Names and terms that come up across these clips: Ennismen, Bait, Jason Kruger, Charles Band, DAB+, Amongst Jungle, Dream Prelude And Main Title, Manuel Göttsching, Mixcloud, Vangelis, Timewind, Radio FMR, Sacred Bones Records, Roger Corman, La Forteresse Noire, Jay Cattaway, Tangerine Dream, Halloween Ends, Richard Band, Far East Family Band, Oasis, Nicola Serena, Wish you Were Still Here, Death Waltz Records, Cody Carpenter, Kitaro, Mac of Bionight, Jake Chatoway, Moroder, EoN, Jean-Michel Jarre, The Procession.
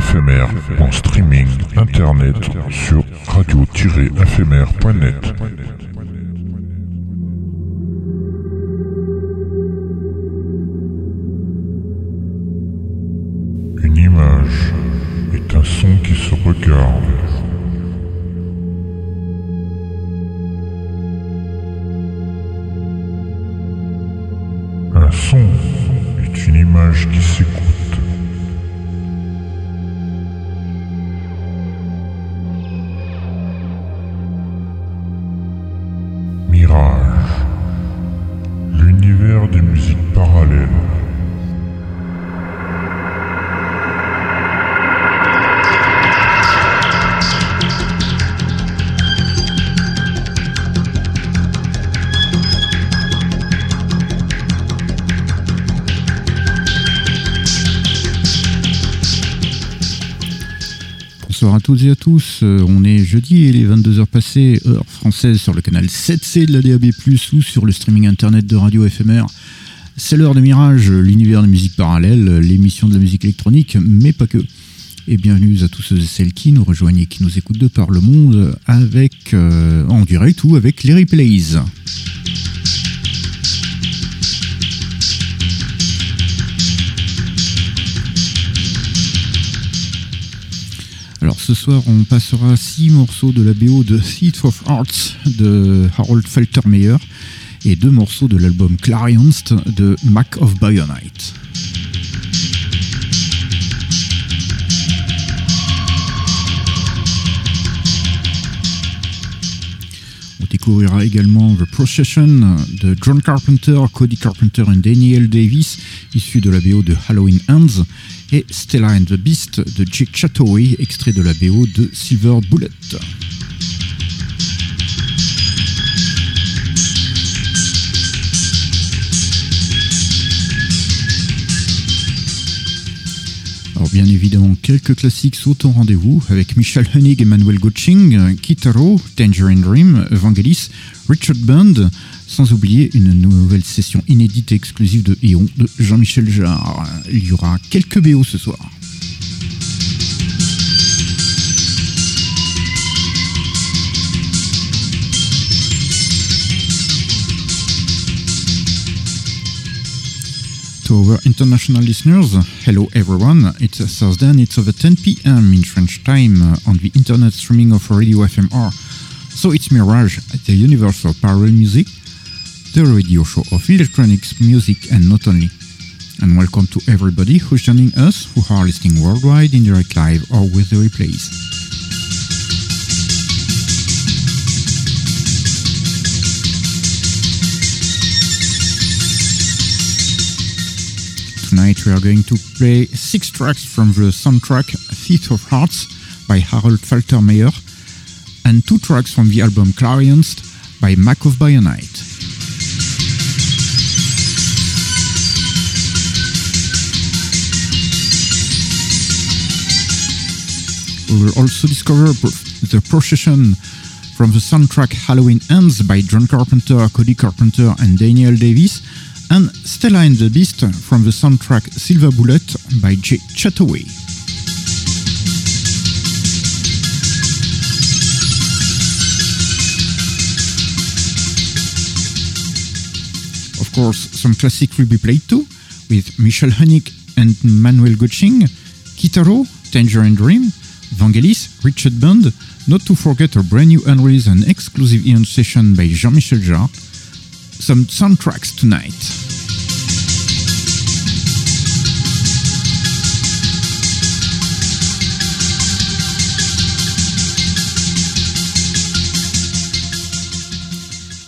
FMR en streaming internet sur radio-éphémère.net. Une image est un son qui se regarde. Un son est une image qui s'écoute. Mirage, l'univers des musiques parallèles. Bonsoir à toutes et à tous, on est jeudi et les 22h passées, heure française sur le canal 7C de la DAB+, ou sur le streaming internet de Radio FMR. C'est l'heure de Mirage, l'univers de musique parallèle, l'émission de la musique électronique, mais pas que. Et bienvenue à tous ceux et celles qui nous rejoignent et qui nous écoutent de par le monde, avec en direct ou avec les replays. Alors ce soir, on passera 6 morceaux de la BO de Thief of Hearts de Harold Faltermeyer et 2 morceaux de l'album Klarianst de Mac of Bionight. On découvrira également The Procession de John Carpenter, Cody Carpenter et Daniel Davies, issu de la BO de Halloween Ends, et Stella and the Beast de Jake Chatoway, extrait de la BO de Silver Bullet. Alors bien évidemment, quelques classiques sautent au rendez-vous avec Michael Hoenig et Manuel Göttsching, Kitaro, Tangerine Dream, Vangelis, Richard Band, sans oublier une nouvelle session inédite et exclusive de EoN de Jean-Michel Jarre. Il y aura quelques BO ce soir. To our international listeners, hello everyone, it's Thursday and it's over 10 p.m. in French time on the internet streaming of Radio FMR. So it's Mirage, the universal parallel music, the radio show of electronics, music and not only. And welcome to everybody who's joining us, who are listening worldwide in direct live or with the replays. Tonight we are going to play 6 tracks from the soundtrack Thief of Hearts by Harold Faltermeyer and 2 tracks from the album Klarianst by Mac of Bionight. We will also discover The Procession from the soundtrack Halloween Ends by John Carpenter, Cody Carpenter and Daniel Davies, and Stella and the Beast from the soundtrack Silver Bullet by Jake Chataway. Of course, some classics will be played too, with Michael Hoenig and Manuel Göttsching, Kitaro, Tangerine Dream, Vangelis, Richard Band, not to forget a brand new unreleased and exclusive EoN session by Jean-Michel Jarre. Some soundtracks tonight.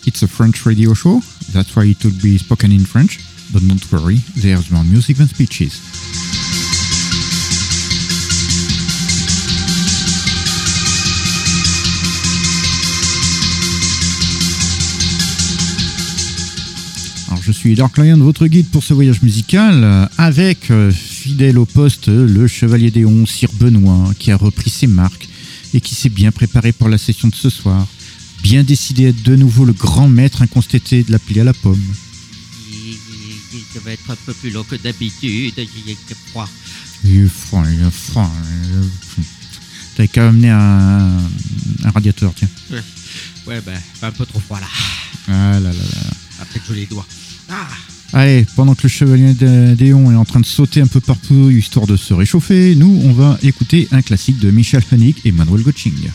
It's a French radio show, that's why it will be spoken in French, but don't worry, there's more music than speeches. Je suis Dark Lion, votre guide pour ce voyage musical, avec, fidèle au poste, le chevalier d'Éon, Sir Benoît, qui a repris ses marques et qui s'est bien préparé pour la session de ce soir, bien décidé à être de nouveau le grand maître incontesté de la pile à la pomme. Ça va être un peu plus long que d'habitude, j'y ai froid. T'avais qu'à amener un radiateur, tiens. Ouais, ben, bah, un peu trop froid là. Ah là là là. Après que je les doigts. Ah. Allez, pendant que le chevalier d'Éon est en train de sauter un peu partout, histoire de se réchauffer, nous, on va écouter un classique de Michael Hoenig et Manuel Göttsching.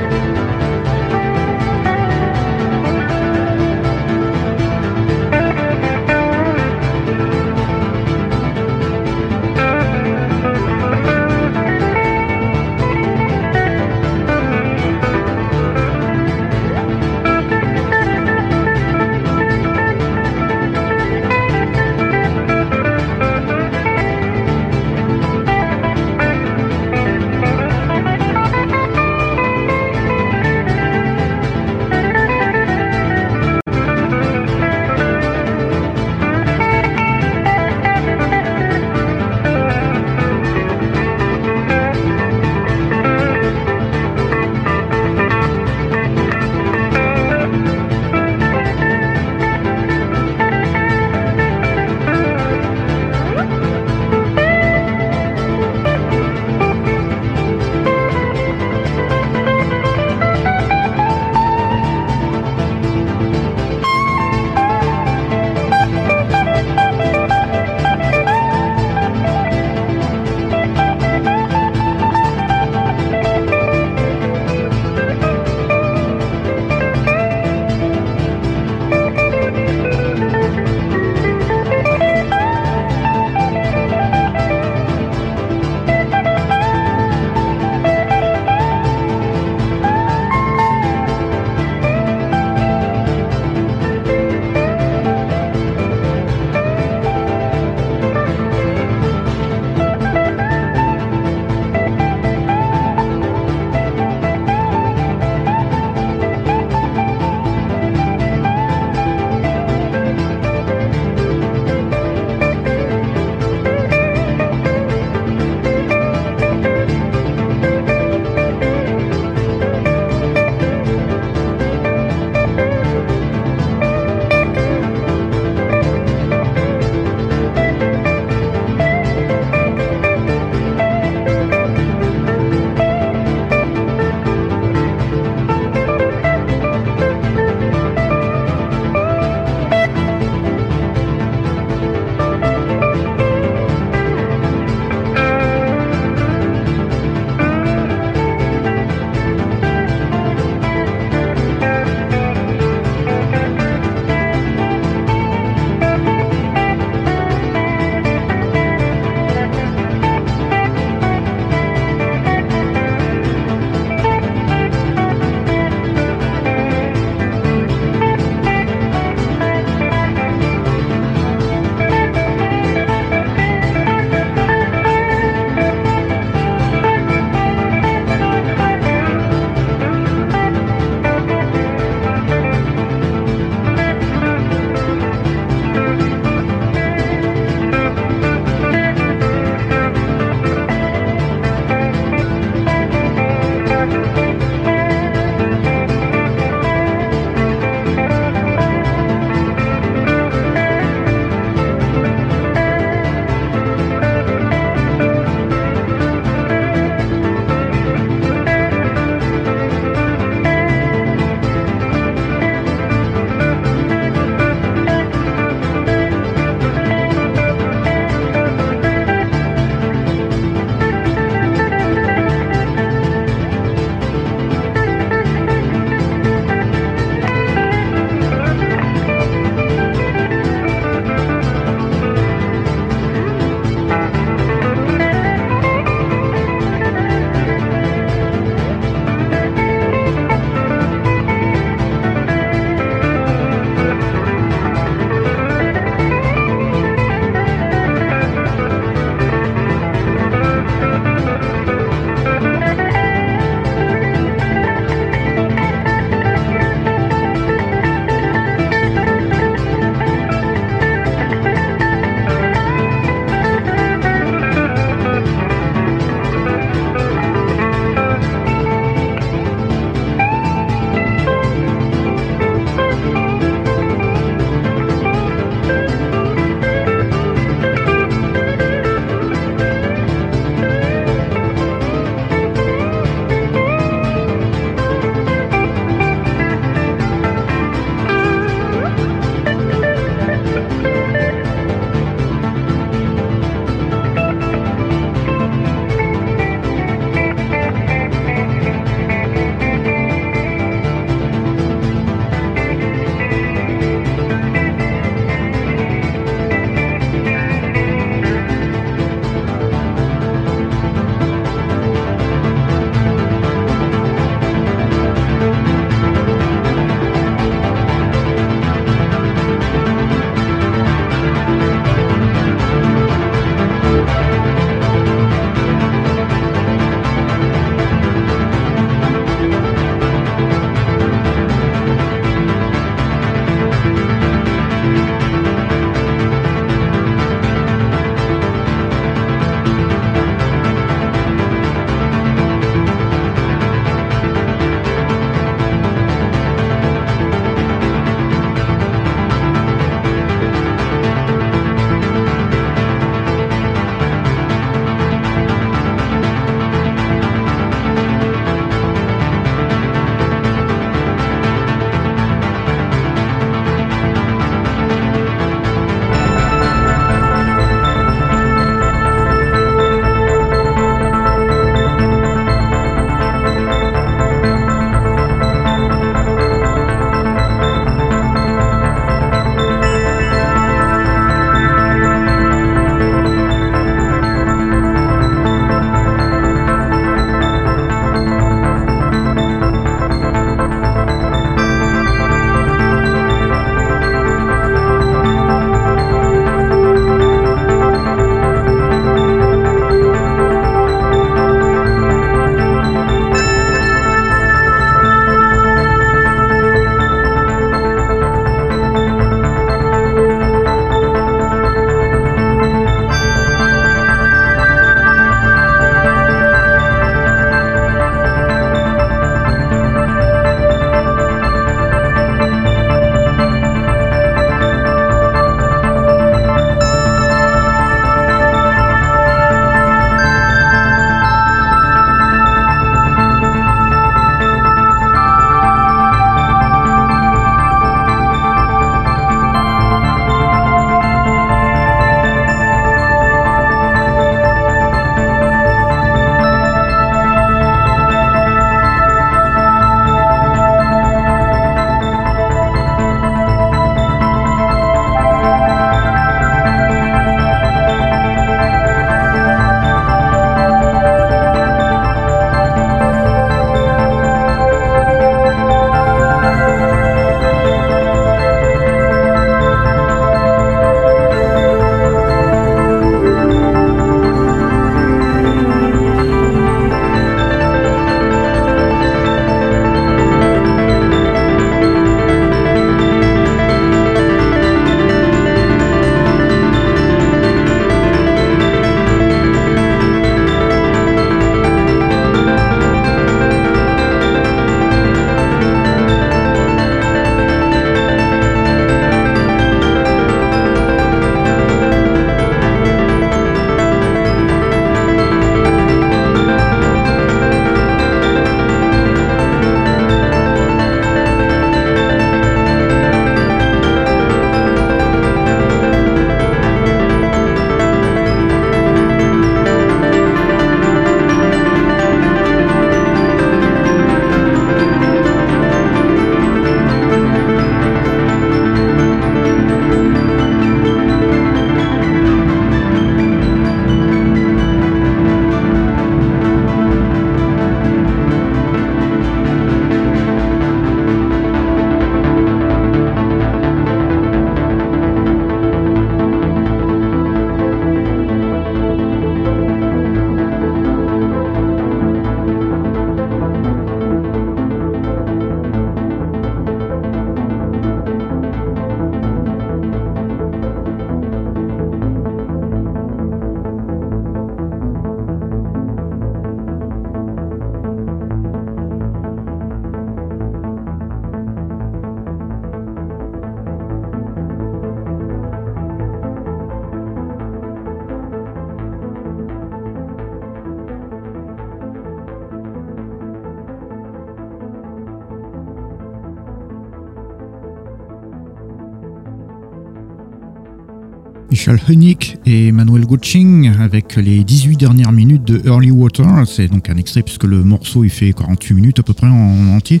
Michael Hoenig et Manuel Göttsching avec les 18 dernières minutes de Early Water. C'est donc un extrait puisque le morceau il fait 48 minutes à peu près en entier.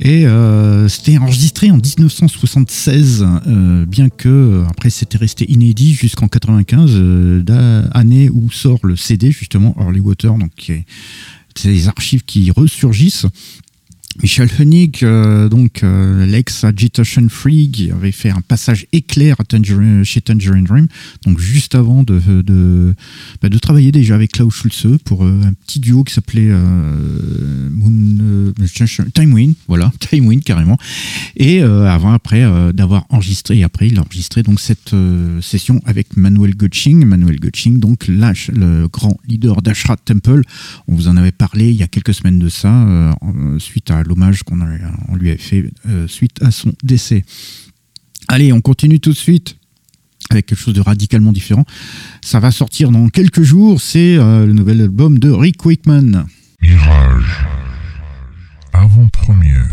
Et c'était enregistré en 1976, bien que après c'était resté inédit jusqu'en 1995, année où sort le CD justement Early Water, donc c'est les archives qui ressurgissent. Michael Hoenig, l'ex-Agitation Freak, avait fait un passage éclair chez Tangerine Dream, donc juste avant de travailler déjà avec Klaus Schulze pour un petit duo qui s'appelait Timewind, voilà, Timewind carrément. Et d'avoir enregistré, et après il a enregistré donc cette session avec Manuel Göttsching. Manuel Göttsching, donc le grand leader d'Ashra Temple. On vous en avait parlé il y a quelques semaines de ça, suite à l'hommage qu'on lui avait fait suite à son décès. Allez, on continue tout de suite avec quelque chose de radicalement différent. Ça va sortir dans quelques jours, c'est le nouvel album de Rick Wakeman. Mirage, avant-première.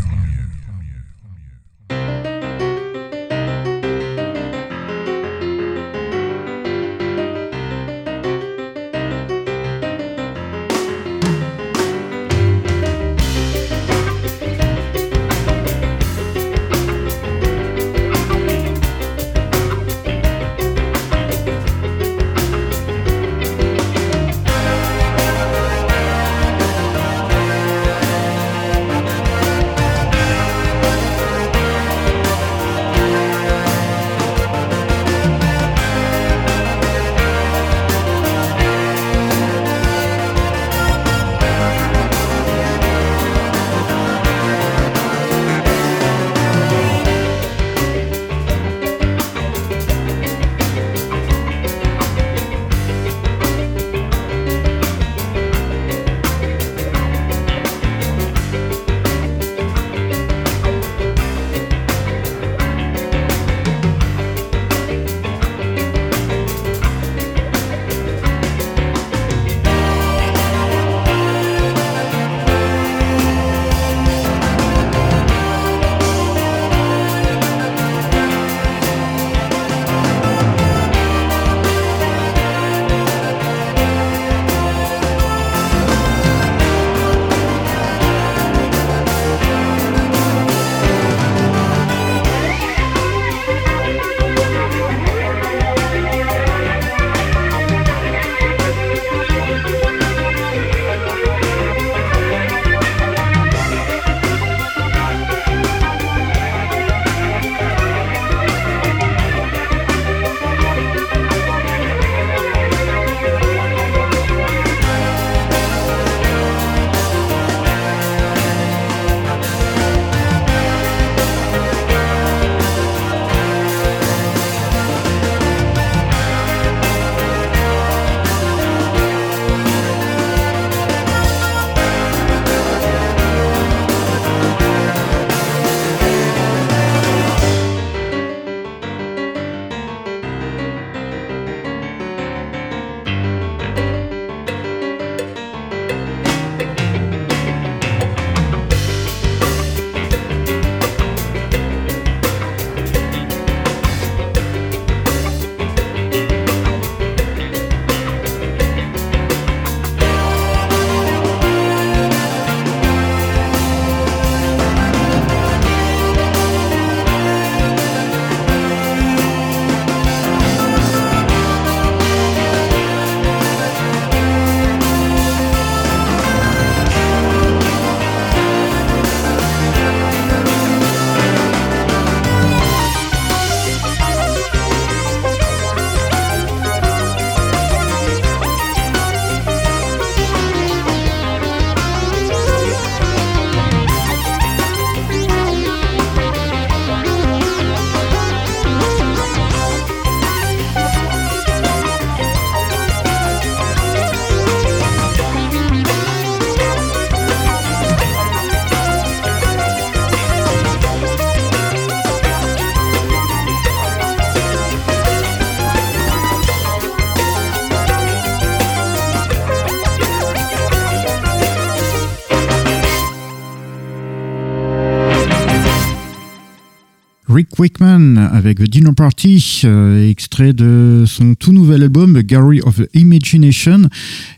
Rick Wakeman avec The Dinner Party, extrait de son tout nouvel album Gallery of the Imagination,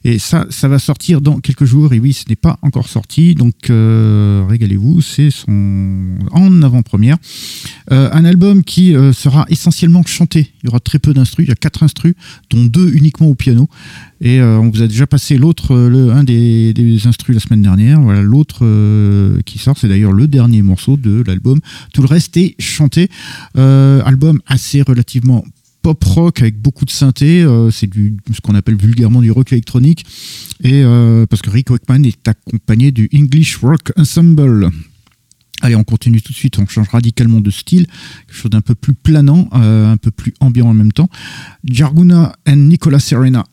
et ça va sortir dans quelques jours, et oui ce n'est pas encore sorti, donc régalez-vous, c'est son en avant-première, un album qui sera essentiellement chanté, il y aura très peu d'instrus, il y a 4 instrus dont 2 uniquement au piano, et on vous a déjà passé l'autre, un des instrus la semaine dernière, voilà, l'autre qui sort, c'est d'ailleurs le dernier morceau de l'album, tout le reste est chanté, album assez relativement pop-rock avec beaucoup de synthé, c'est ce qu'on appelle vulgairement du rock électronique, et parce que Rick Wakeman est accompagné du English Rock Ensemble. Allez, on continue tout de suite, on change radicalement de style, quelque chose d'un peu plus planant, un peu plus ambiant en même temps, Jarguna and Nicola Serena.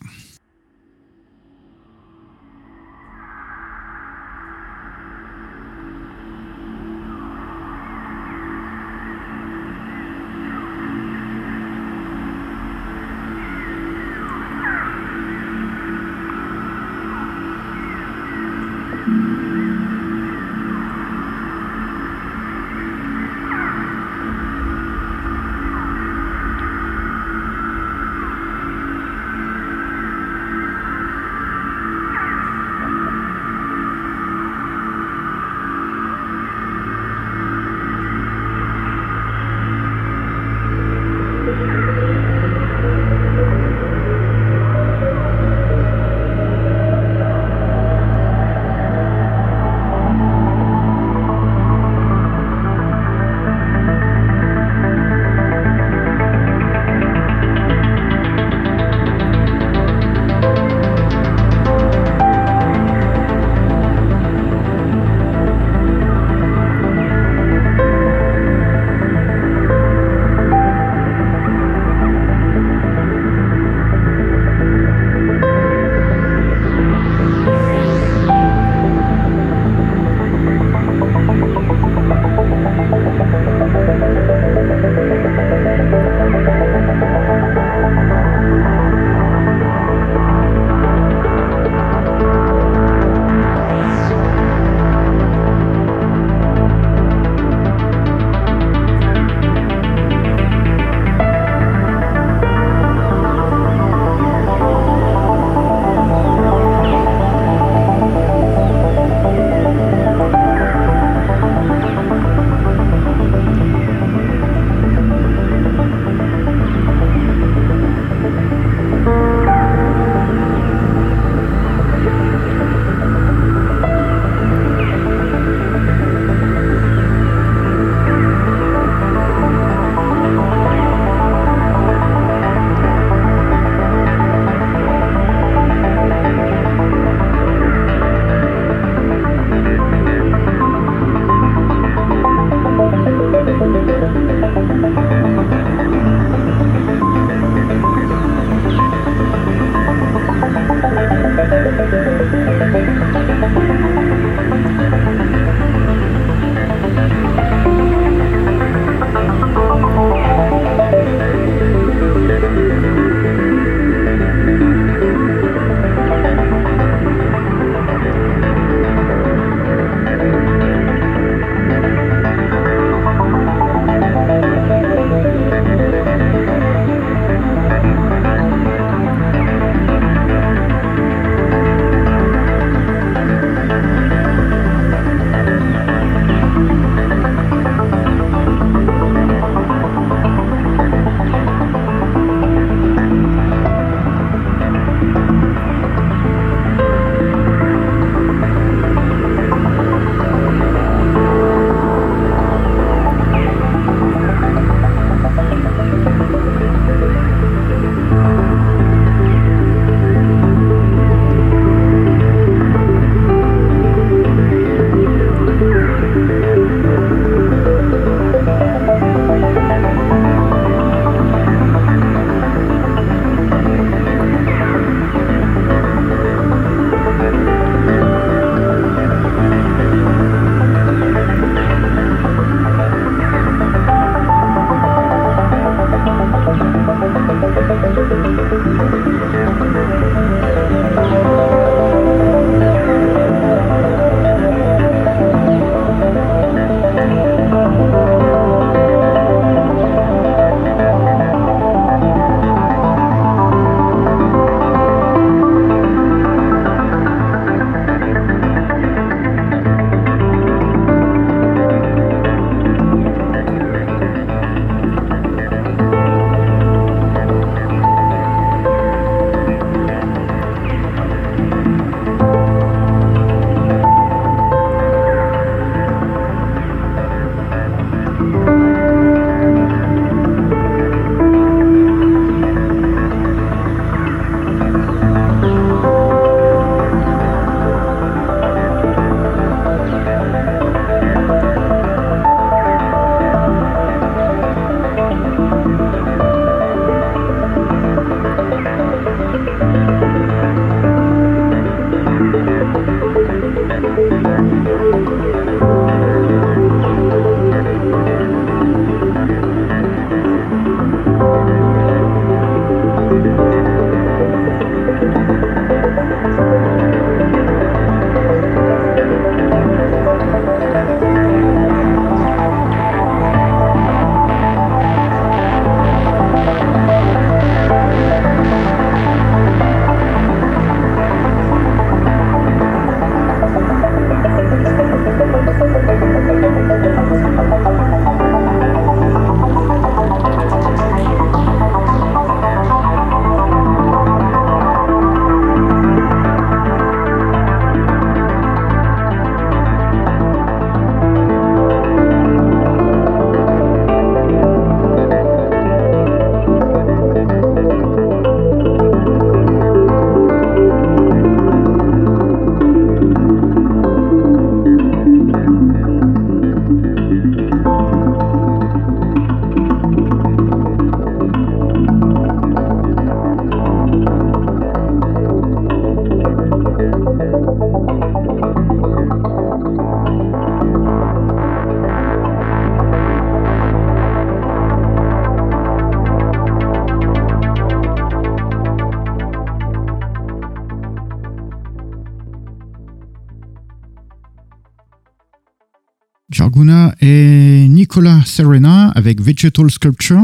Jarguna et Nicola Serena avec Vegetal Sculpture.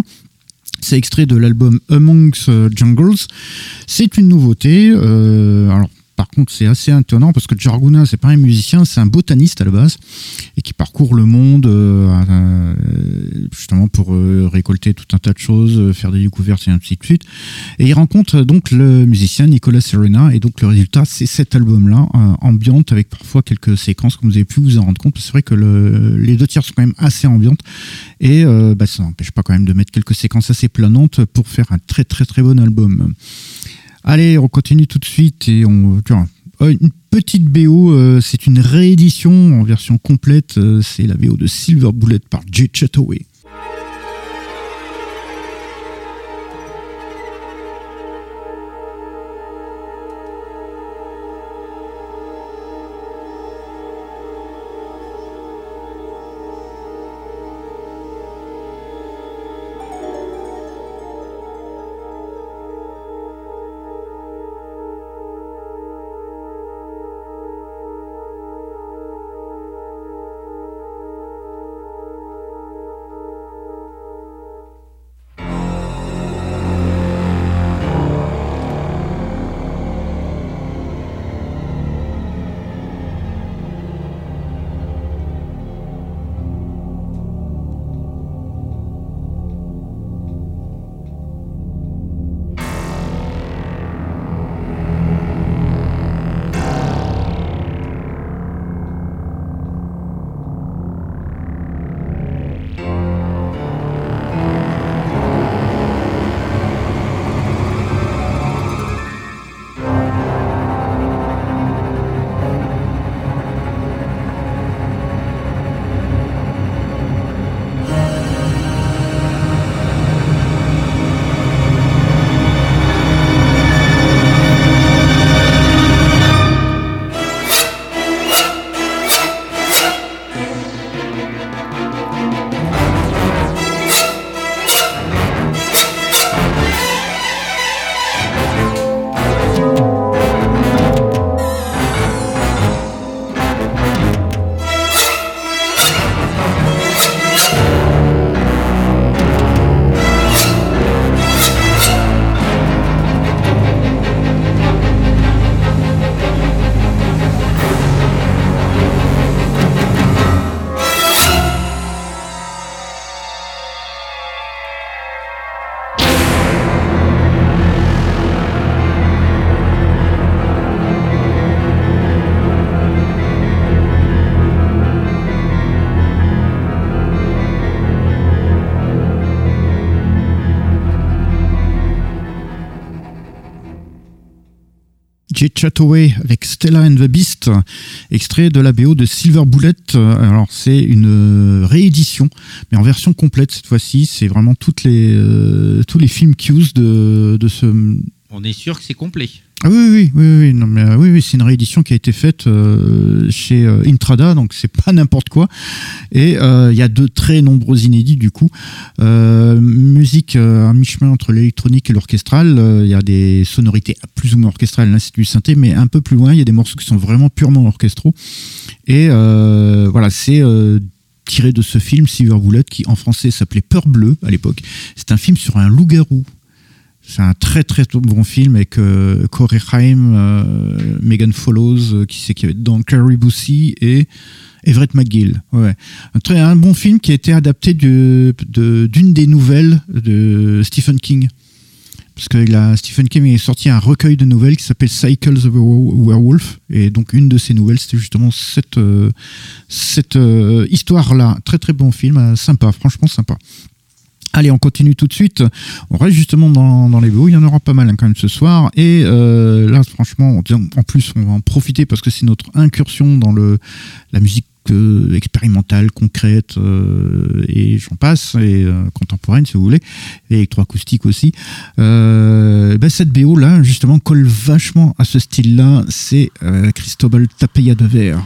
C'est extrait de l'album Amongst Jungles. C'est une nouveauté. Alors, par contre, c'est assez étonnant parce que Jarguna, c'est pas un musicien, c'est un botaniste à la base et qui parcourt le monde justement pour récolter tout un tas de choses, faire des découvertes et ainsi de suite. Et il rencontre donc le musicien Nicola Serena et donc le résultat, c'est cet album-là, ambiante avec parfois quelques séquences comme vous avez pu vous en rendre compte. C'est vrai que les deux tiers sont quand même assez ambiantes et ça n'empêche pas quand même de mettre quelques séquences assez planantes pour faire un très très très bon album. Allez, on continue tout de suite et une petite BO, c'est une réédition en version complète, c'est la BO de Silver Bullet par Jay Cattaway. Jake Chatoway avec Stella and the Beast, extrait de la BO de Silver Bullet. Alors c'est une réédition, mais en version complète cette fois-ci. C'est vraiment tous les films cues de ce. On est sûr que c'est complet. Oui, non, mais, oui, c'est une réédition qui a été faite chez Intrada, donc c'est pas n'importe quoi. Et il y a de très nombreux inédits du coup. Musique à mi-chemin entre l'électronique et l'orchestral. Il y a des sonorités plus ou moins orchestrales, là c'est du synthé, mais un peu plus loin, il y a des morceaux qui sont vraiment purement orchestraux. Et voilà, c'est... tiré de ce film Silver Bullet qui en français s'appelait Peur Bleue à l'époque. C'est un film sur un loup-garou. C'est un très très bon film avec Corey Haim, Megan Follows, qui c'est qu'il y avait dedans, Carrie Boosey et Everett McGill. Ouais. Un bon film qui a été adapté d'une des nouvelles de Stephen King. Parce que Stephen King est sorti un recueil de nouvelles qui s'appelle Cycles of a Werewolf, et donc une de ces nouvelles c'était justement cette histoire-là. Très très bon film, sympa, franchement sympa. Allez, on continue tout de suite. On reste justement dans les BO. Il y en aura pas mal hein, quand même ce soir. Et là, franchement, en plus, on va en profiter parce que c'est notre incursion dans la musique expérimentale, concrète, et j'en passe, et contemporaine, si vous voulez, et électroacoustique aussi. Ben cette BO, là, justement, colle vachement à ce style-là. C'est Cristobal Tapia de Verre.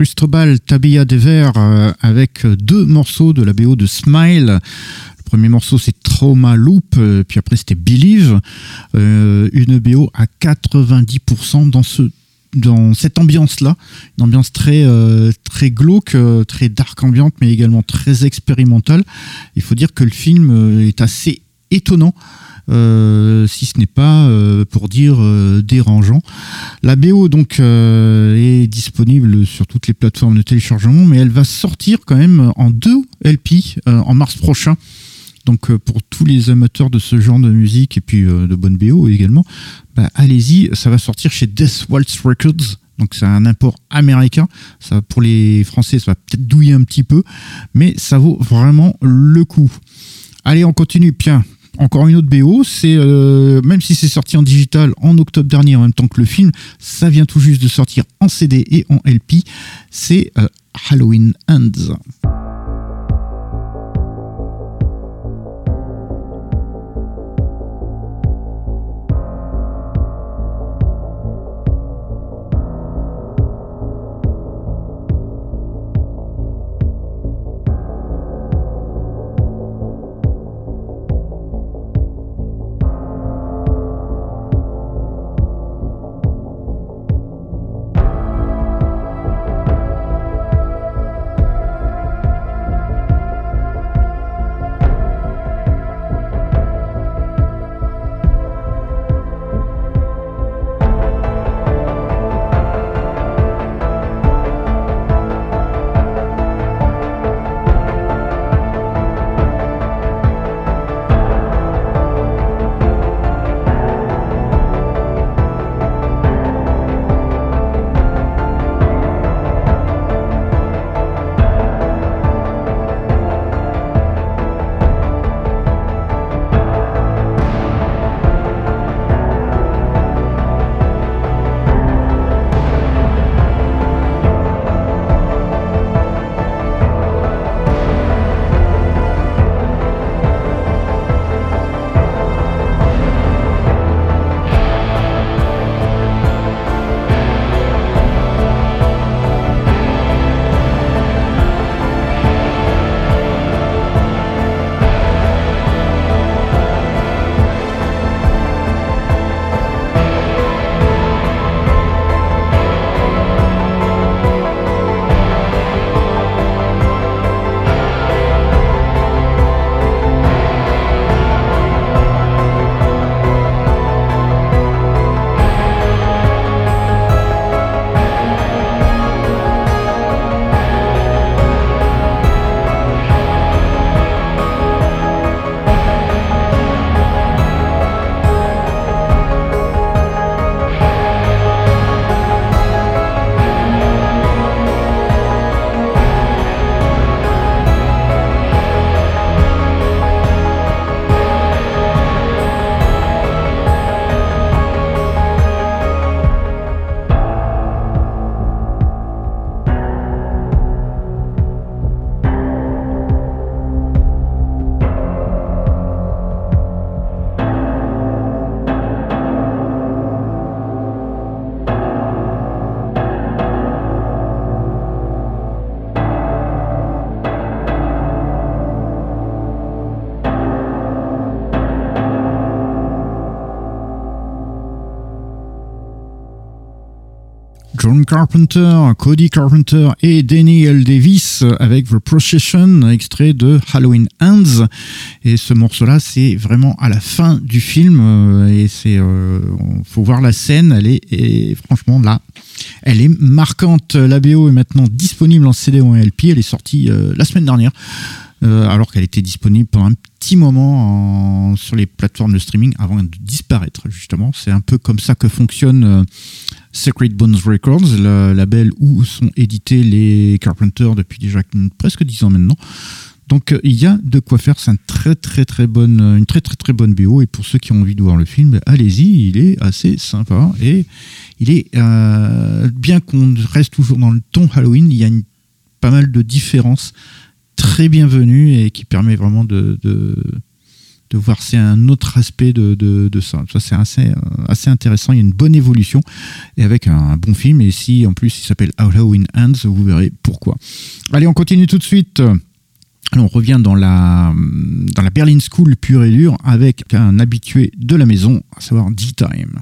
Cristobal Tabilla de Ver avec deux morceaux de la BO de Smile. Le premier morceau, c'est Trauma Loop, puis après c'était Believe, une BO à 90% dans cette ambiance-là, une ambiance très glauque, très dark ambiante, mais également très expérimentale. Il faut dire que le film est assez étonnant, si ce n'est pas pour dire dérangeant. La BO donc est disponible sur toutes les plateformes de téléchargement, mais elle va sortir quand même en 2 LP en mars prochain. Donc pour tous les amateurs de ce genre de musique et puis de bonne BO également, bah allez-y, ça va sortir chez Death Waltz Records, donc c'est un import américain. Ça, pour les Français, ça va peut-être douiller un petit peu, mais ça vaut vraiment le coup. Allez, on continue, bien. Encore une autre BO, c'est même si c'est sorti en digital en octobre dernier, en même temps que le film, ça vient tout juste de sortir en CD et en LP, c'est Halloween Ends. John Carpenter, Cody Carpenter et Daniel Davies avec The Procession, extrait de Halloween Ends. Et ce morceau-là, c'est vraiment à la fin du film. Et c'est, faut voir la scène, et franchement là, elle est marquante. La BO est maintenant disponible en CD ou en LP. Elle est sortie la semaine dernière, alors qu'elle était disponible pendant un petit moment sur les plateformes de streaming avant de disparaître. Justement, c'est un peu comme ça que fonctionne. Sacred Bones Records, le label où sont édités les Carpenter depuis déjà presque 10 ans maintenant. Donc il y a de quoi faire, c'est une très très bonne BO, et pour ceux qui ont envie de voir le film, allez-y, il est assez sympa, et il est bien qu'on reste toujours dans le ton Halloween, il y a pas mal de différences très bienvenues et qui permet vraiment de de voir, c'est un autre aspect de ça. Ça, c'est assez intéressant. Il y a une bonne évolution et avec un bon film. Et si en plus il s'appelle Halloween Ends, vous verrez pourquoi. Allez, on continue tout de suite. Alors, on revient dans la Berlin School pure et dure avec un habitué de la maison, à savoir D-Time.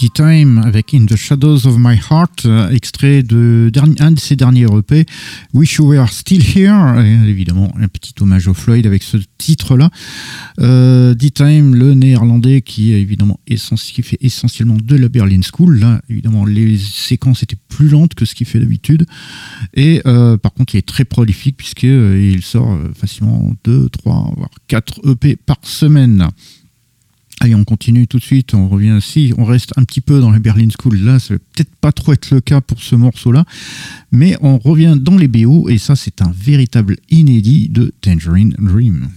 D-Time avec In the Shadows of My Heart, extrait de un de ses derniers EP, Wish You Were Still Here, et évidemment un petit hommage au Floyd avec ce titre-là. D-Time, le néerlandais qui est évidemment qui fait essentiellement de la Berlin School. Là, évidemment, les séquences étaient plus lentes que ce qu'il fait d'habitude. Et par contre, il est très prolifique puisqu'il sort facilement 2, 3, voire 4 EP par semaine. Allez, on continue tout de suite, on revient ici, on reste un petit peu dans les Berlin School, là ça va peut-être pas trop être le cas pour ce morceau-là, mais on revient dans les BO et ça c'est un véritable inédit de Tangerine Dream.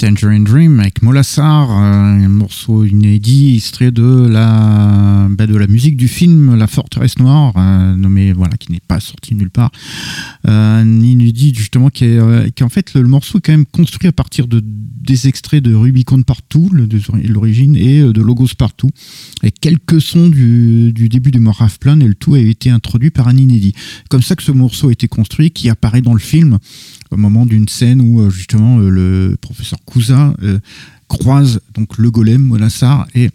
Tangerine Dream avec Molassar, un morceau inédit extrait de la musique du film La Forteresse Noire, nommé, voilà, qui n'est pas sorti nulle part. Un inédit justement qui est en fait le morceau est quand même construit à partir des extraits de Rubicon Partout, de l'origine, et de Logos Partout, avec quelques sons du début du Morave Plan, et le tout a été introduit par un inédit. Comme ça que ce morceau a été construit, qui apparaît dans le film au moment d'une scène où justement le professeur Cousin croise donc le golem Molassar, et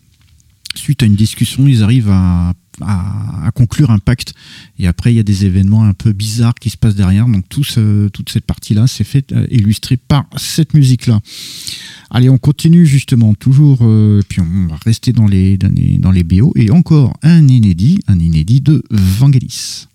suite à une discussion ils arrivent à conclure un pacte, et après il y a des événements un peu bizarres qui se passent derrière, donc toute cette partie là c'est fait illustrée par cette musique là. Allez, on continue justement toujours, puis on va rester dans les BO, et encore un inédit de Vangelis.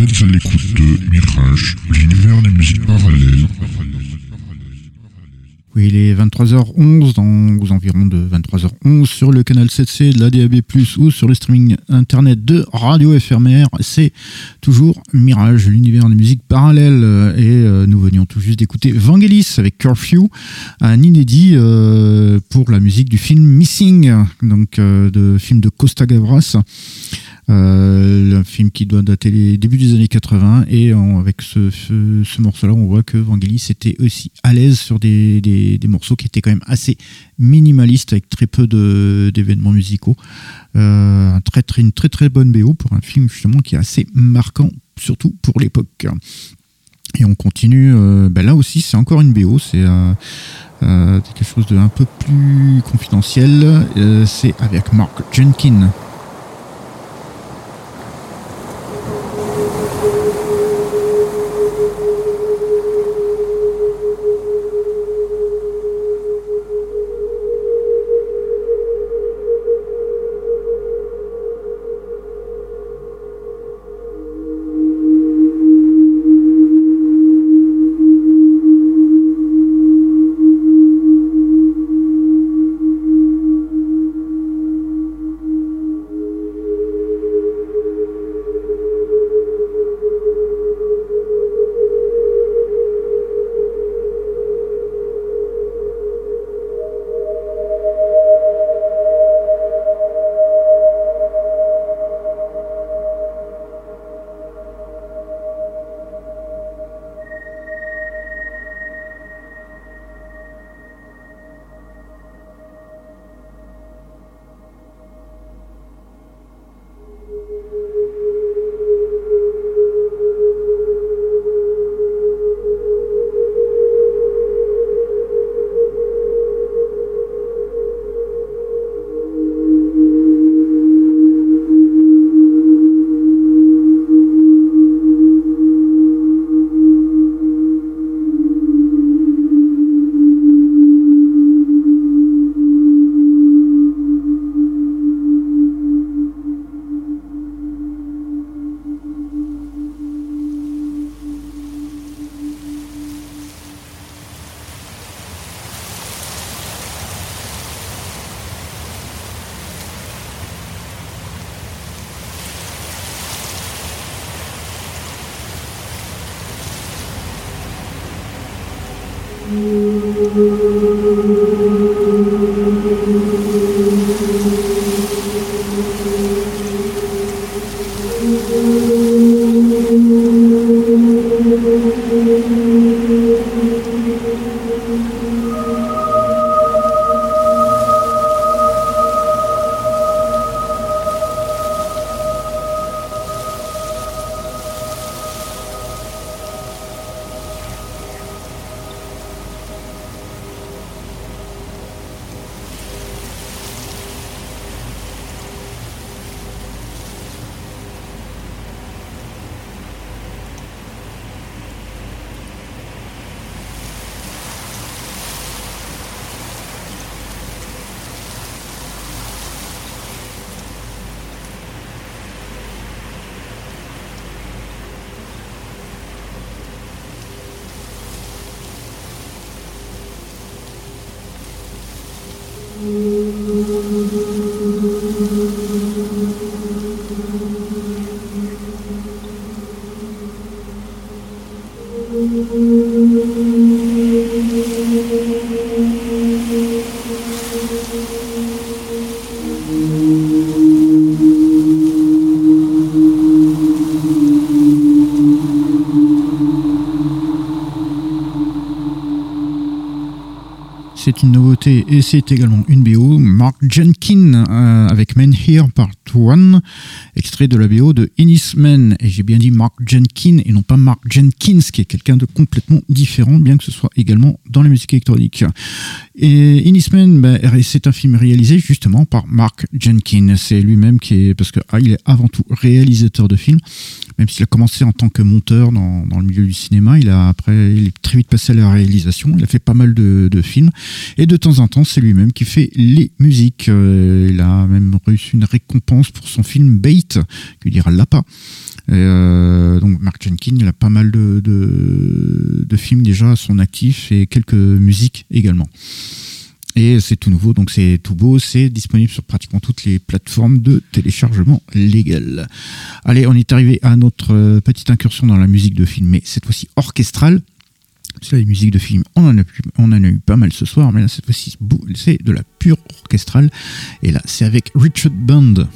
Vous êtes à l'écoute de Mirage, l'univers des musiques parallèles. Oui, il est 23h11, aux environs de 23h11, sur le canal 7C de la DAB+, ou sur le streaming internet de Radio FMR. C'est toujours Mirage, l'univers des musiques parallèles. Et nous venions tout juste d'écouter Vangelis avec Curfew, un inédit pour la musique du film Missing, donc de film de Costa Gavras. Un film qui doit dater les débuts des années 80, et avec ce morceau-là, on voit que Vangelis était aussi à l'aise sur des morceaux qui étaient quand même assez minimalistes, avec très peu d'événements musicaux. Une très très bonne BO pour un film justement qui est assez marquant, surtout pour l'époque. Et on continue, là aussi c'est encore une BO, c'est quelque chose d'un peu plus confidentiel, c'est avec Mark Jenkin. C'est une nouveauté et c'est également une BO, Mark Jenkin avec Men Here Part 1, extrait de la BO de Ennismen. Et j'ai bien dit Mark Jenkin et non pas Mark Jenkins, qui est quelqu'un de complètement différent, bien que ce soit également dans la musique électronique. Et Ennismen, c'est un film réalisé justement par Mark Jenkin. C'est lui-même il est avant tout réalisateur de films, même s'il a commencé en tant que monteur dans le milieu du cinéma. Il est très vite passé à la réalisation, il a fait pas mal de films, et de temps en temps c'est lui-même qui fait les musiques. Il a même reçu une récompense pour son film Bait, que dira Lapa, Et donc Mark Jenkin, il a pas mal de films déjà à son actif et quelques musiques également. Et c'est tout nouveau, donc c'est tout beau, c'est disponible sur pratiquement toutes les plateformes de téléchargement légal. Allez, on est arrivé à notre petite incursion dans la musique de film, mais cette fois-ci orchestrale. Parce que là, les musiques de film, on en a eu pas mal ce soir, mais là, cette fois-ci, c'est de la pure orchestrale. Et là, c'est avec Richard Band.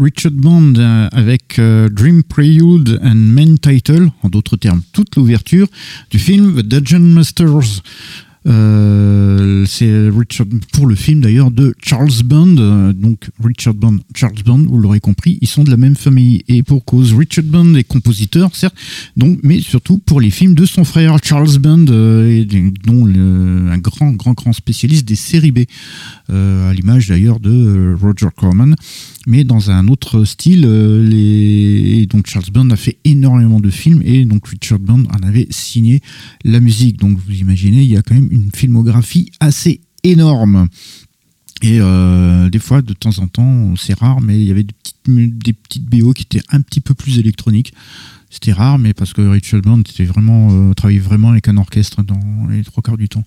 Richard Band avec Dream Prelude and Main Title, en d'autres termes toute l'ouverture du film The Dungeon Masters. C'est Richard, pour le film d'ailleurs de Charles Band, donc Richard Band, Charles Band, vous l'aurez compris, ils sont de la même famille et pour cause. Richard Band est compositeur, certes, donc, mais surtout pour les films de son frère Charles Band, dont un grand spécialiste des séries B, à l'image d'ailleurs de Roger Corman, mais dans un autre style. Et donc Charles Band a fait énormément de films et donc Richard Band en avait signé la musique. Donc vous imaginez, il y a quand même une filmographie assez énorme. Et des fois, de temps en temps, c'est rare, mais il y avait des petites BO qui étaient un petit peu plus électroniques. C'était rare, mais parce que Richard Band était vraiment, travaillait vraiment avec un orchestre dans les trois quarts du temps.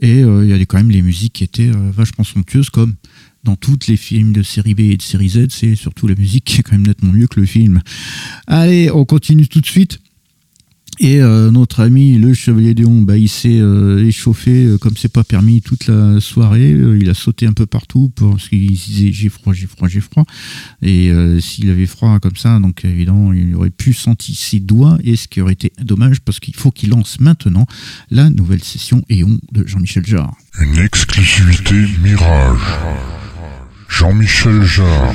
Et il y avait quand même les musiques qui étaient vachement somptueuses, comme dans tous les films de série B et de série Z, c'est surtout la musique qui est quand même nettement mieux que le film. Allez, on continue tout de suite. Et notre ami le Chevalier Déon, il s'est échauffé comme c'est pas permis toute la soirée. Il a sauté un peu partout parce qu'il disait j'ai froid. Et s'il avait froid comme ça, donc évidemment il aurait pu sentir ses doigts, et ce qui aurait été dommage parce qu'il faut qu'il lance maintenant la nouvelle session EoN de Jean-Michel Jarre. Une exclusivité Mirage. Jean-Michel Jarre.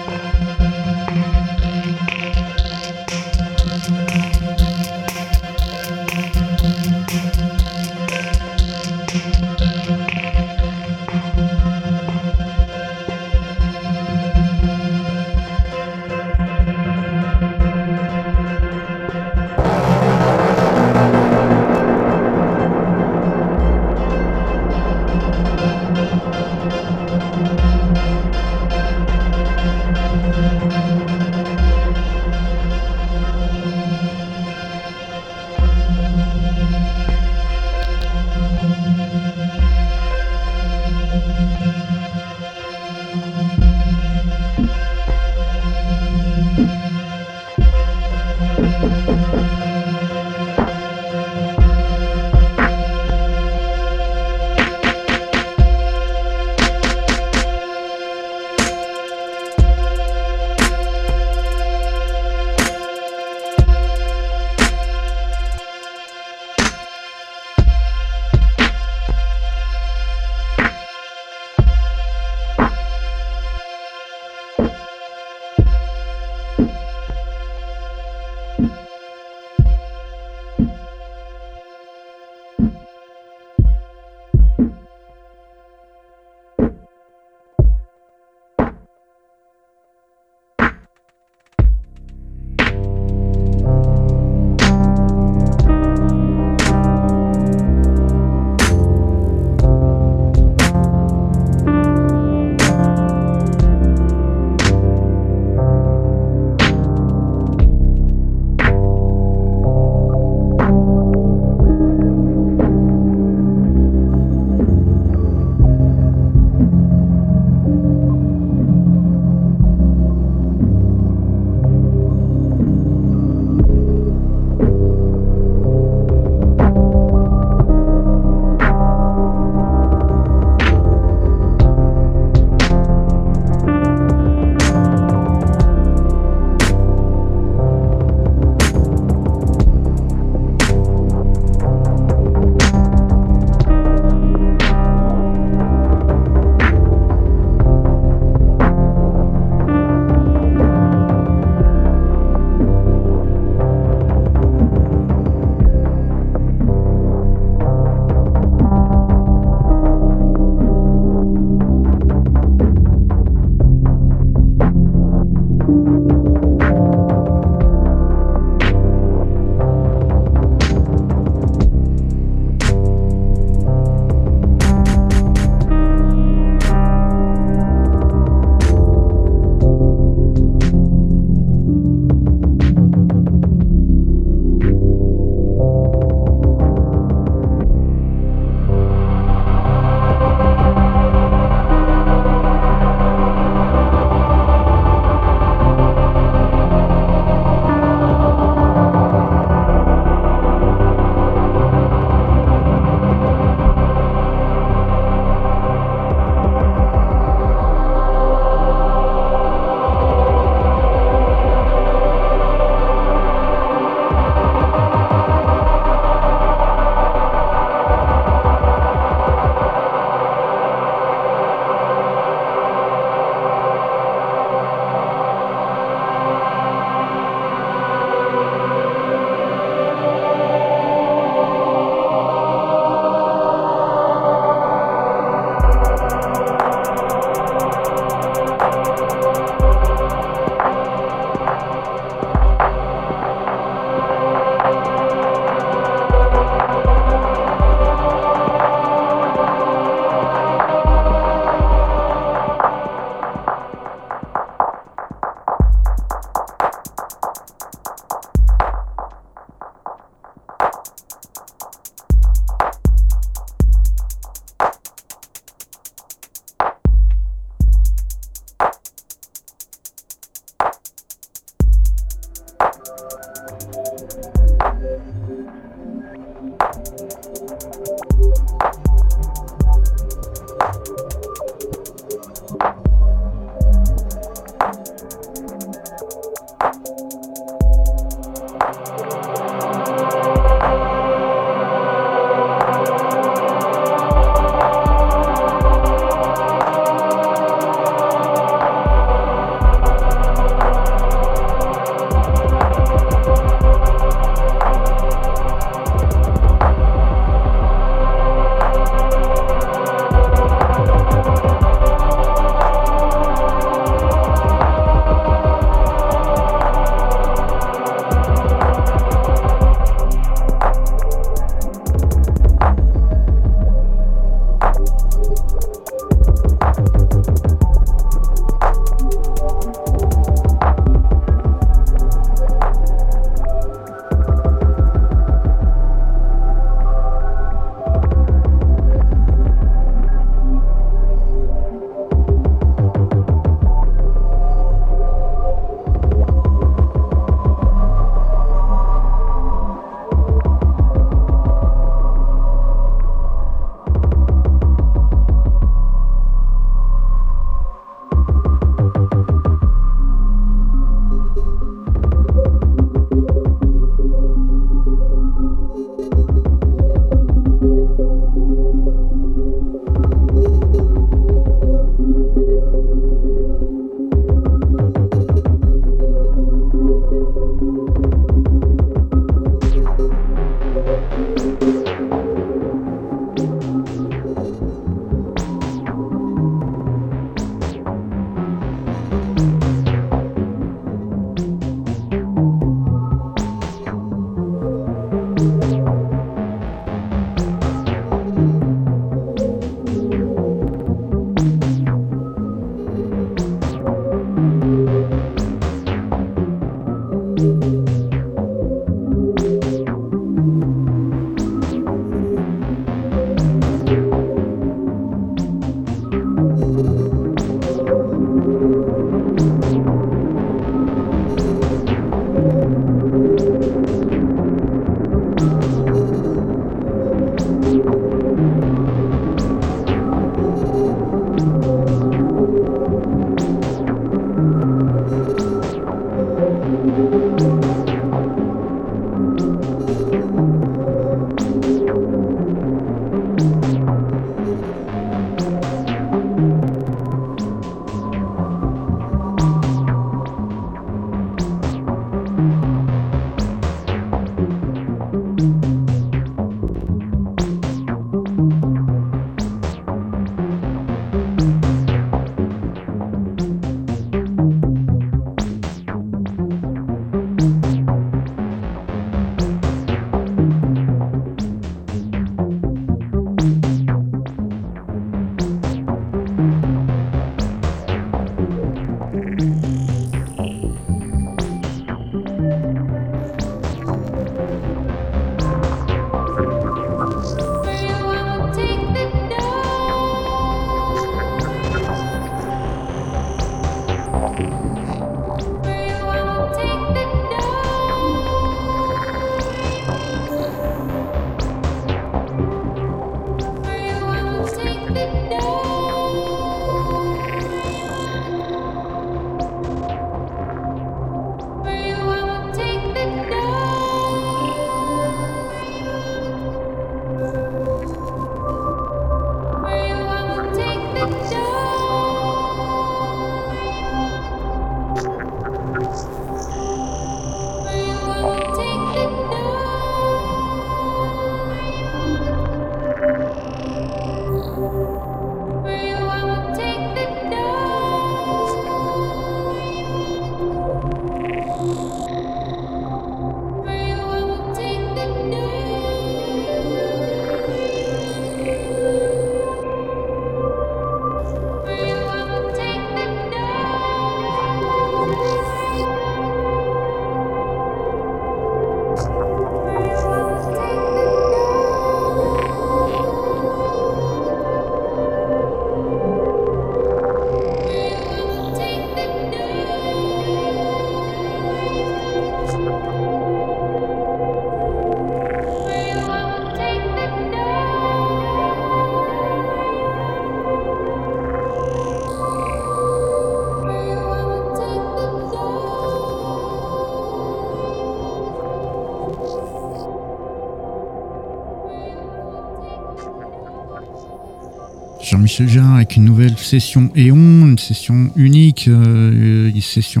Jean-Michel Jarre avec une nouvelle session EoN, une session unique, une session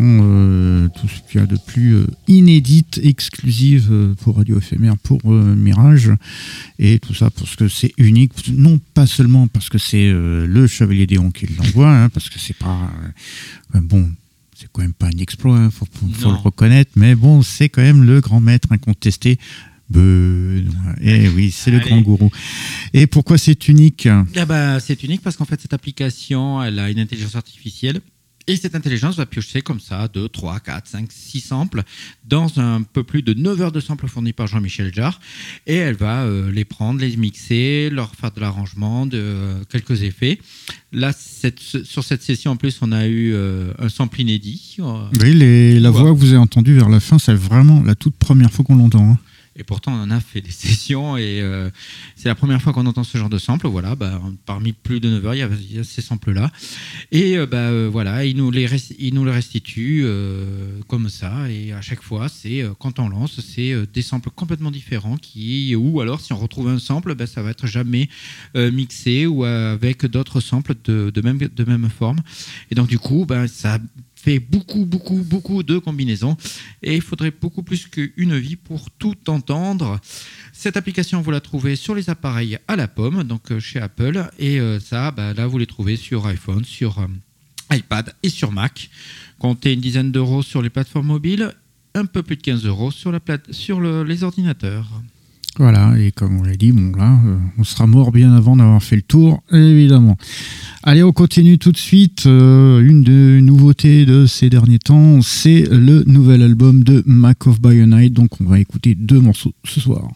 tout ce qu'il y a de plus inédite, exclusive pour Radio FMR, pour Mirage, et tout ça parce que c'est unique, non pas seulement parce que c'est le Chevalier d'EoN qui l'envoie, hein, parce que c'est pas... bon... C'est quand même pas un exploit, il faut le reconnaître, mais bon, c'est quand même le grand maître incontesté. Et oui, c'est le grand gourou. Et pourquoi c'est unique ? C'est unique parce qu'en fait, cette application, elle a une intelligence artificielle. Et cette intelligence va piocher comme ça 2, 3, 4, 5, 6 samples dans un peu plus de 9 heures de samples fournis par Jean-Michel Jarre. Et elle va les prendre, les mixer, leur faire de l'arrangement, quelques effets. Là, sur cette session, en plus, on a eu un sample inédit. Oui, la voix que vous avez entendue vers la fin, c'est vraiment la toute première fois qu'on l'entend. Hein. Et pourtant, on en a fait des sessions et c'est la première fois qu'on entend ce genre de sample. Voilà, parmi plus de 9 heures, il y a ces samples-là. Et voilà, il nous les restitue comme ça. Et à chaque fois, quand on lance, c'est des samples complètement différents. Ou alors, si on retrouve un sample, ça va être jamais mixé ou avec d'autres samples de même forme. Et donc, du coup, ça... fait beaucoup, beaucoup, beaucoup de combinaisons et il faudrait beaucoup plus qu'une vie pour tout entendre. Cette application, vous la trouvez sur les appareils à la pomme, donc chez Apple, et ça, là, vous les trouvez sur iPhone, sur iPad et sur Mac. Comptez une dizaine d'euros sur les plateformes mobiles, un peu plus de 15 euros sur les ordinateurs. Voilà, et comme on l'a dit, on sera mort bien avant d'avoir fait le tour, évidemment. Allez, on continue tout de suite. Une des nouveautés de ces derniers temps, c'est le nouvel album de Mac of Bionight. Donc on va écouter 2 morceaux ce soir.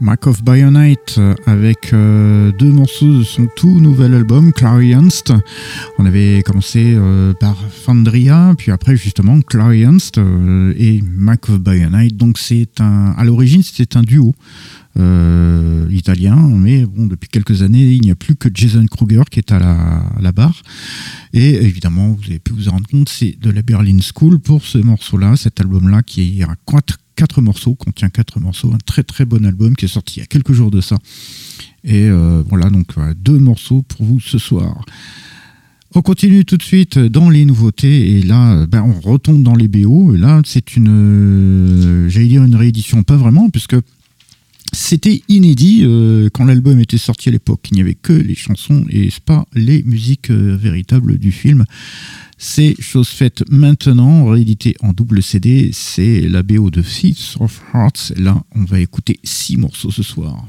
Mac of Bionight avec deux morceaux de son tout nouvel album Klarianst. On avait commencé par Fandria, puis après justement Klarianst et Mac of Bionight. Donc c'est à l'origine c'était un duo italien, mais bon, depuis quelques années il n'y a plus que Jason Kruger qui est à la barre. Et évidemment vous avez pu vous en rendre compte, c'est de la Berlin School pour ce morceau-là, cet album-là qui raconte 4 morceaux, un très très bon album qui est sorti il y a quelques jours de ça. Et voilà, donc 2 morceaux pour vous ce soir. On continue tout de suite dans les nouveautés et là on retombe dans les BO. Et là c'est une réédition, pas vraiment, puisque c'était inédit quand l'album était sorti à l'époque. Il n'y avait que les chansons et pas les musiques véritables du film. C'est chose faite maintenant, réédité en double CD, c'est la BO de Thief of Hearts. Là, on va écouter 6 morceaux ce soir.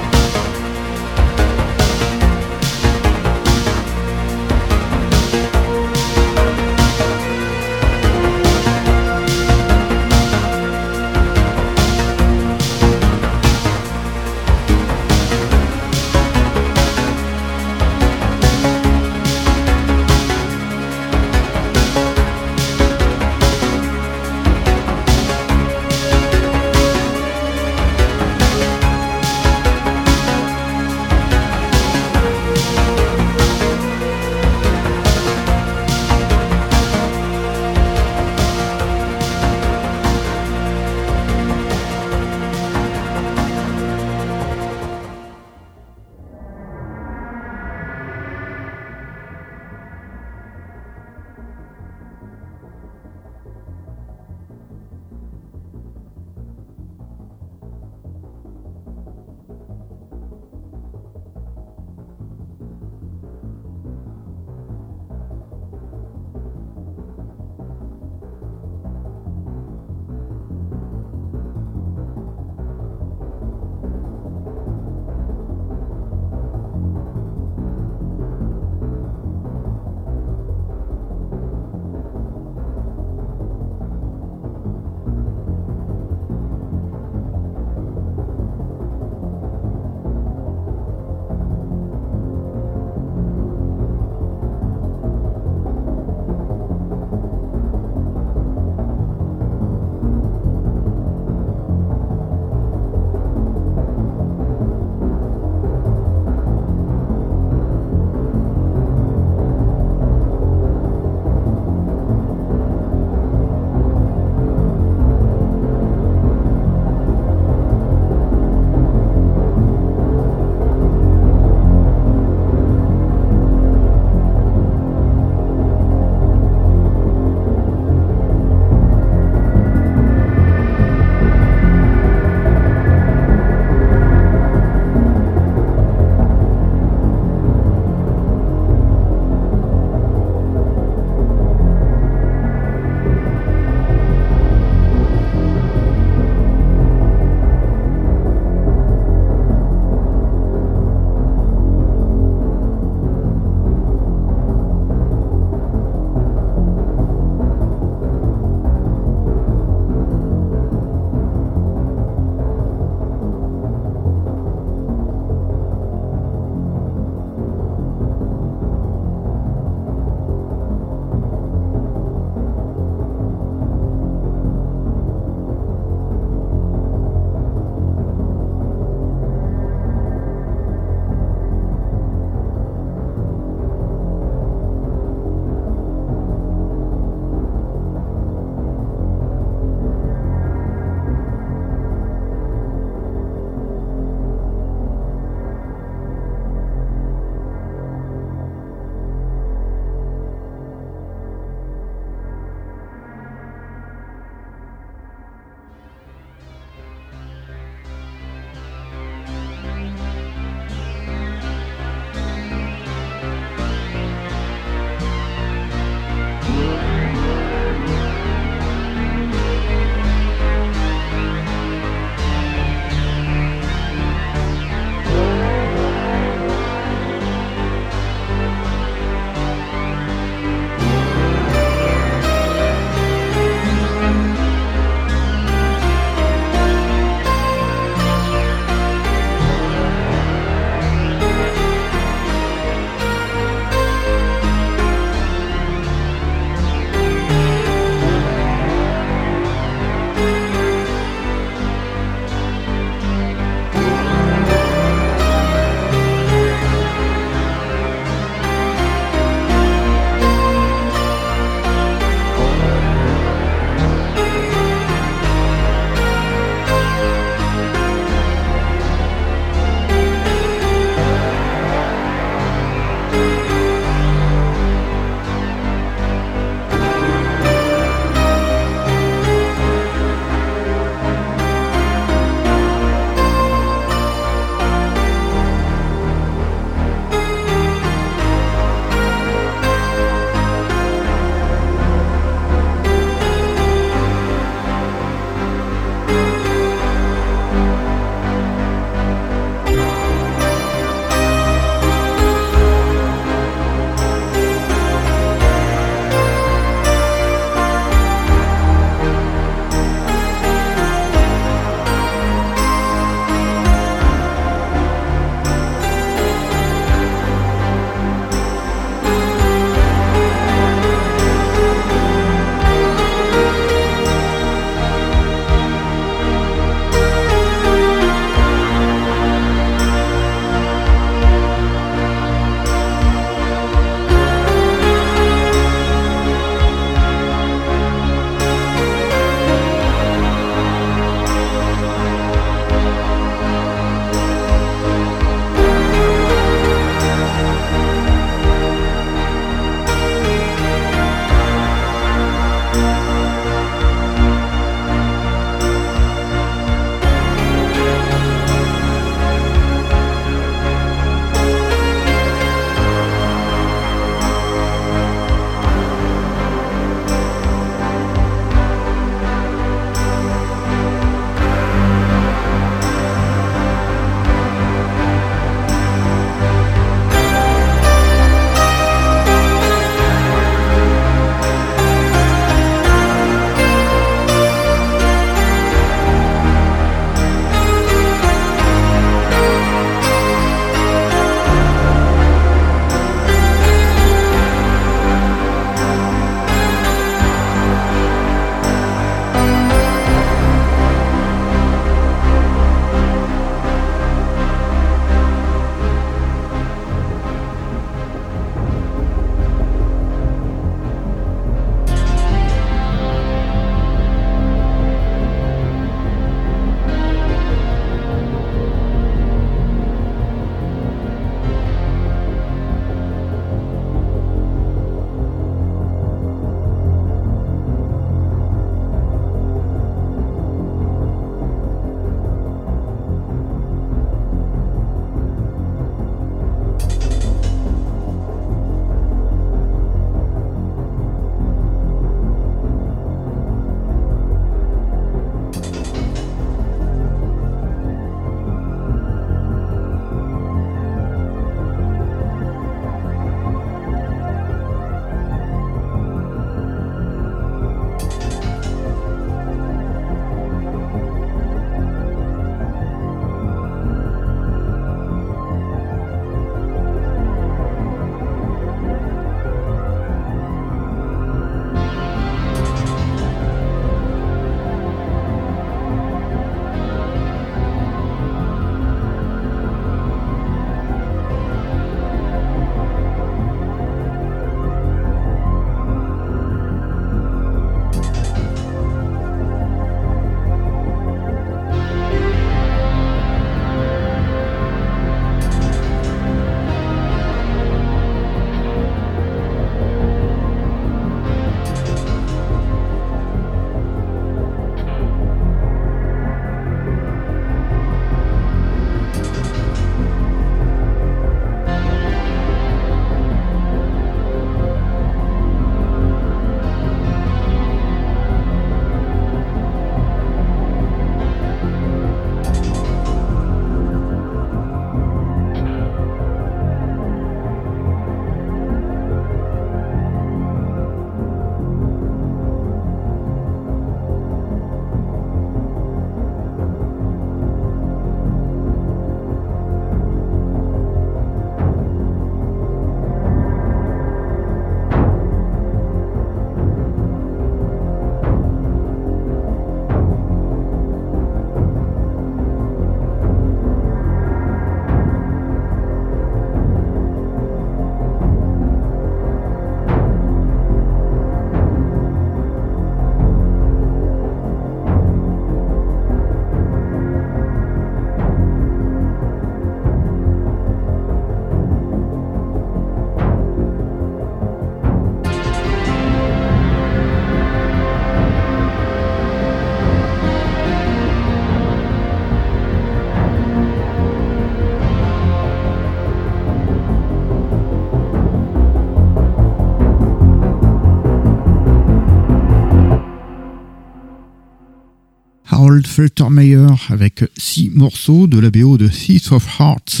Faltermeyer avec 6 morceaux de la BO de Thief of Hearts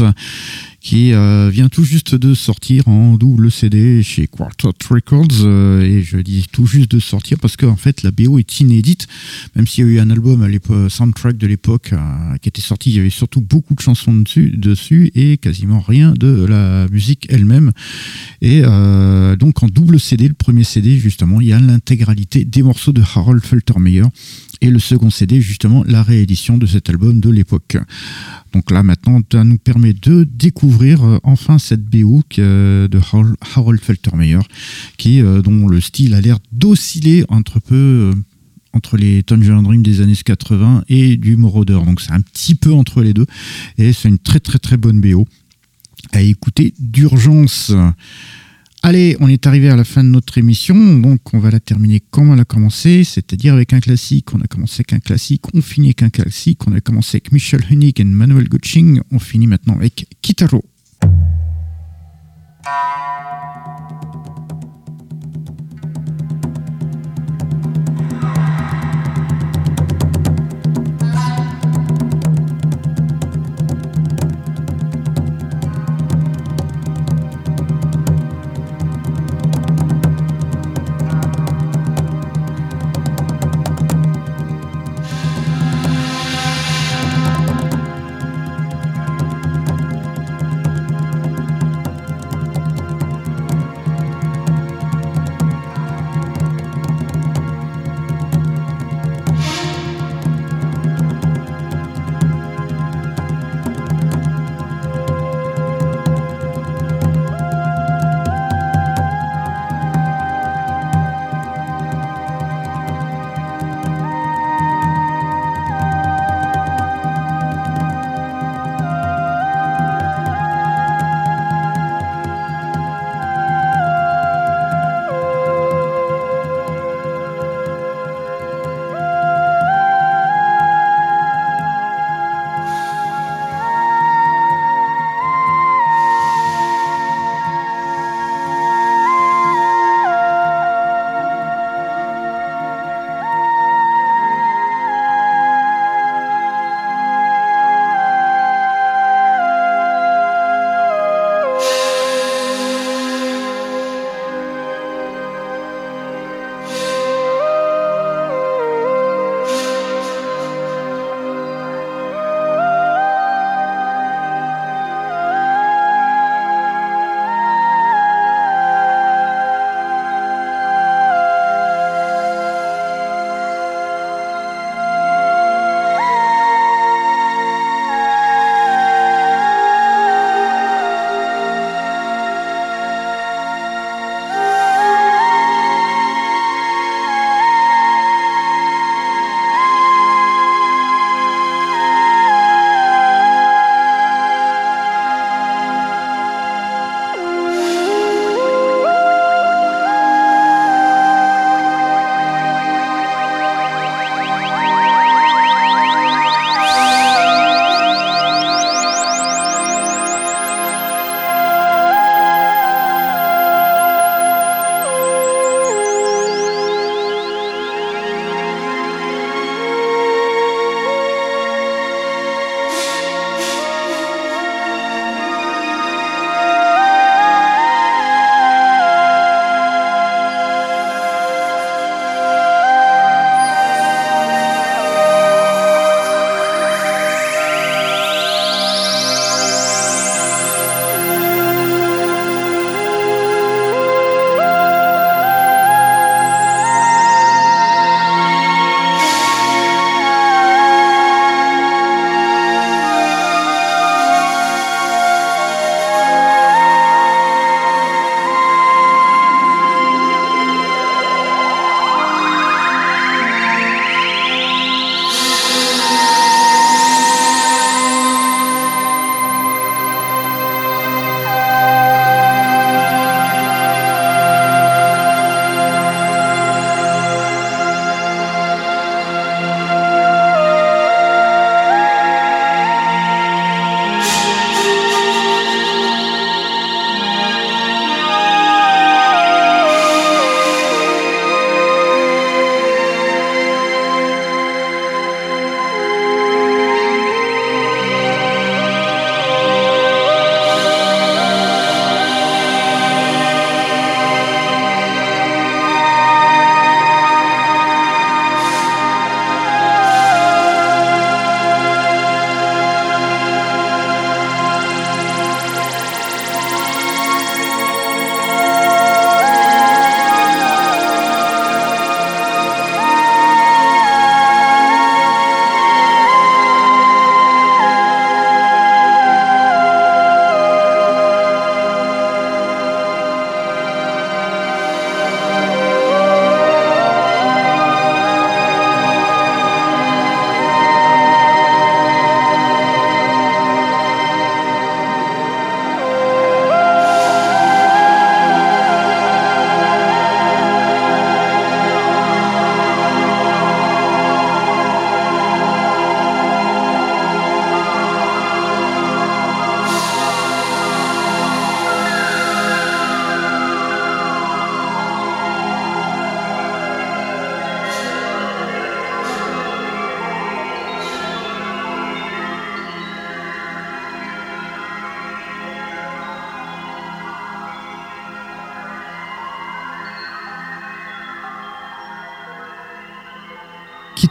qui vient tout juste de sortir en double CD chez Quartet Records, et je dis tout juste de sortir parce que en fait la BO est inédite, même s'il y a eu un album à l'époque, soundtrack de l'époque qui était sorti, il y avait surtout beaucoup de chansons dessus et quasiment rien de la musique elle-même, et donc en double CD, le premier CD justement il y a l'intégralité des morceaux de Harold Faltermeyer et le second CD justement la réédition de cet album de l'époque. Donc là maintenant ça nous permet de découvrir enfin cette BO de Harold Faltermeyer dont le style a l'air d'osciller entre les Tangerine Dream des années 80 et du Moroder, donc c'est un petit peu entre les deux et c'est une très très très bonne BO à écouter d'urgence. Allez, on est arrivé à la fin de notre émission, donc on va la terminer comme on l'a commencé, c'est-à-dire avec un classique. On a commencé avec un classique, on finit avec un classique, on a commencé avec Michael Hoenig et Manuel Göttsching, on finit maintenant avec Kitaro.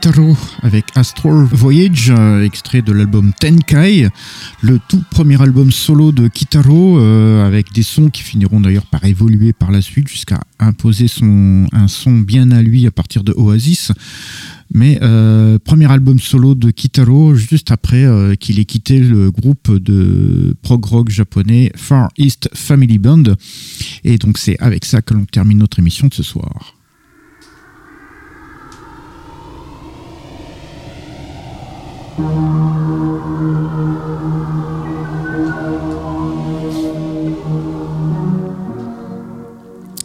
Kitaro avec Astral Voyage, extrait de l'album Tenkai, le tout premier album solo de Kitaro, avec des sons qui finiront d'ailleurs par évoluer par la suite jusqu'à imposer un son bien à lui à partir de Oasis. Mais premier album solo de Kitaro juste après qu'il ait quitté le groupe de prog-rock japonais Far East Family Band. Et donc c'est avec ça que l'on termine notre émission de ce soir.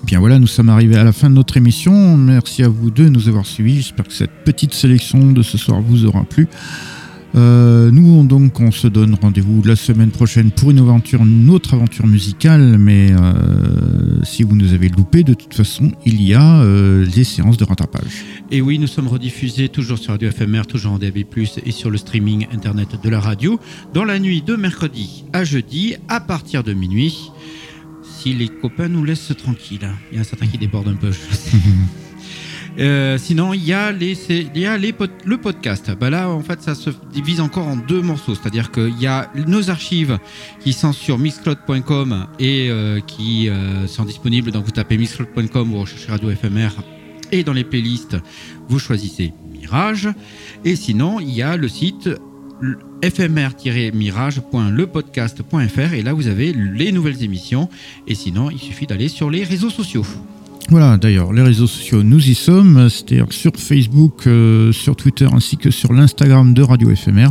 Bien voilà, nous sommes arrivés à la fin de notre émission. Merci à vous deux de nous avoir suivis. J'espère que cette petite sélection de ce soir vous aura plu. Nous donc on se donne rendez-vous la semaine prochaine pour une autre aventure musicale, mais si vous nous avez loupé, de toute façon il y a les séances de rattrapage. Et oui, nous sommes rediffusés toujours sur Radio FMR, toujours en DAB+, et sur le streaming internet de la radio dans la nuit de mercredi à jeudi à partir de minuit, si les copains nous laissent tranquilles. Il y en a certains qui débordent un peu. Sinon, il y a le podcast. Bah là, en fait, ça se divise encore en deux morceaux. C'est-à-dire qu'il y a nos archives qui sont sur mixcloud.com et qui sont disponibles. Donc, vous tapez mixcloud.com ou recherchez Radio FMR. Et dans les playlists, vous choisissez Mirage. Et sinon, il y a le site fmr-mirage.lepodcast.fr. Et là, vous avez les nouvelles émissions. Et sinon, il suffit d'aller sur les réseaux sociaux. Voilà, d'ailleurs, les réseaux sociaux, nous y sommes, c'est-à-dire sur Facebook, sur Twitter, ainsi que sur l'Instagram de Radio FMR.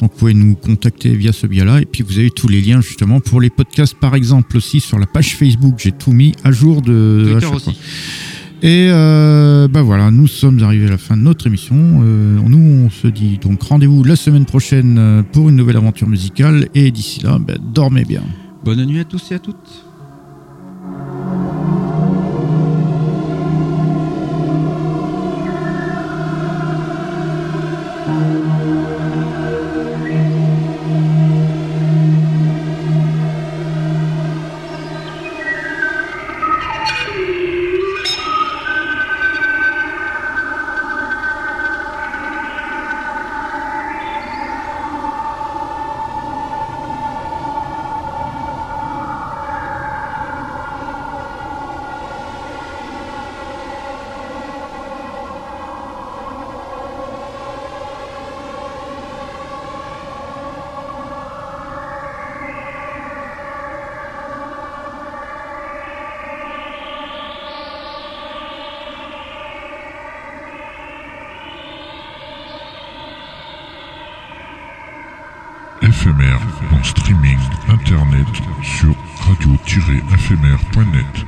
Donc, vous pouvez nous contacter via ce biais-là. Et puis, vous avez tous les liens, justement, pour les podcasts, par exemple, aussi sur la page Facebook. J'ai tout mis à jour de Twitter aussi. Fois. Et bah voilà, nous sommes arrivés à la fin de notre émission. Nous, on se dit donc rendez-vous la semaine prochaine pour une nouvelle aventure musicale. Et d'ici là, bah, dormez bien. Bonne nuit à tous et à toutes. Éphémère en streaming internet sur radio-éphémère.net.